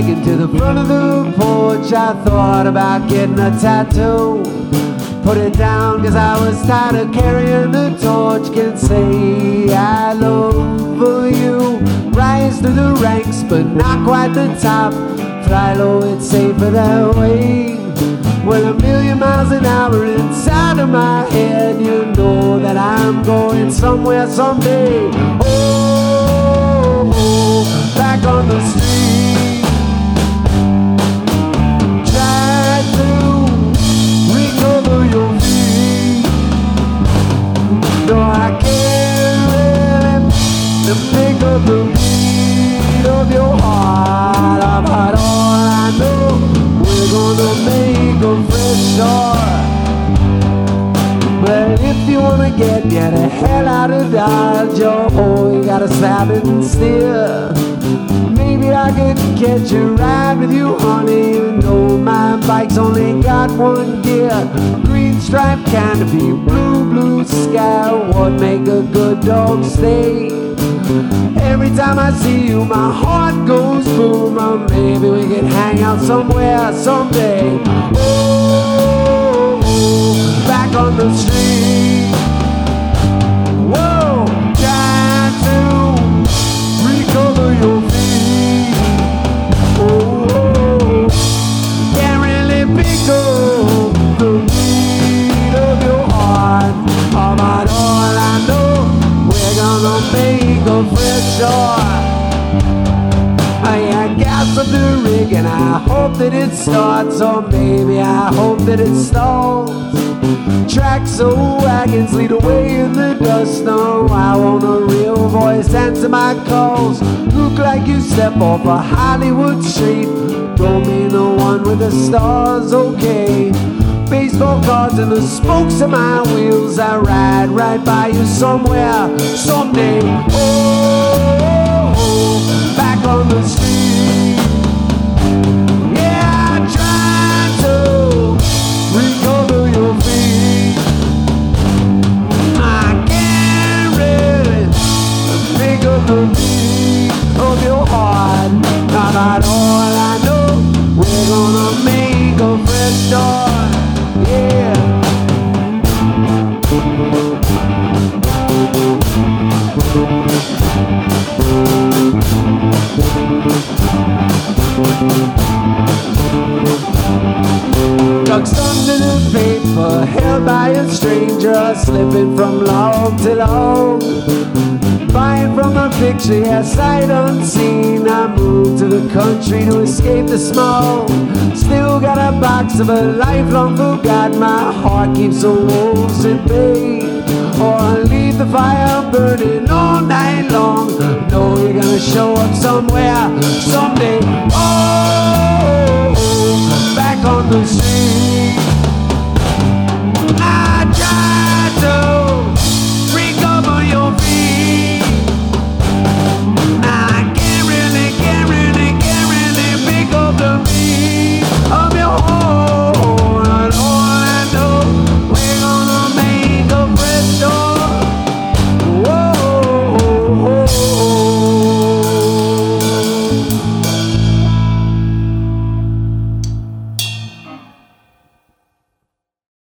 dragging to the front of the porch. I thought about getting a tattoo. Put it down cause I was tired of carrying the torch. Can say I love you. Rise through the ranks but not quite the top. Fly low, it's safer that way. Well, 1,000,000 miles an hour inside of my head. You know that I'm going somewhere someday. Oh, back on the street. Try to recover your feet. No, I can't let the pick of the beat of your heart. About all I know, we're gonna make a fresh start. But if you wanna get the hell out of Dodge, oh, you gotta slap it and steer. Maybe I could catch a ride with you, honey. You know my bike's only got one gear. Green stripe canopy, blue sky would make a good dog stay. Every time I see you, my heart goes boom. Oh, maybe we can hang out somewhere someday. Oh, back on the street. I gas up the rig and I hope that it starts, or maybe I hope that it stalls. Tracks of wagons lead away in the dust. No, I want a real voice answer my calls. Look like you step off a Hollywood street. Don't be the one with the stars, okay? Baseball cards and the spokes of my wheels. I ride right by you somewhere, someday. Oh, back on the street. Yeah, I try to recover your feet. I can't really think of the beat of your heart. Not at all I know. We're gonna make a fresh start. Ducks under the paper, held by a stranger, slipping from log to log. Buying from a picture, yeah, sight unseen. I moved to the country to escape the smog. Still got a box of a lifelong forgot. My heart keeps the wolves at bay. Or I'll leave the fire burning all night long. Know you're gonna show up somewhere.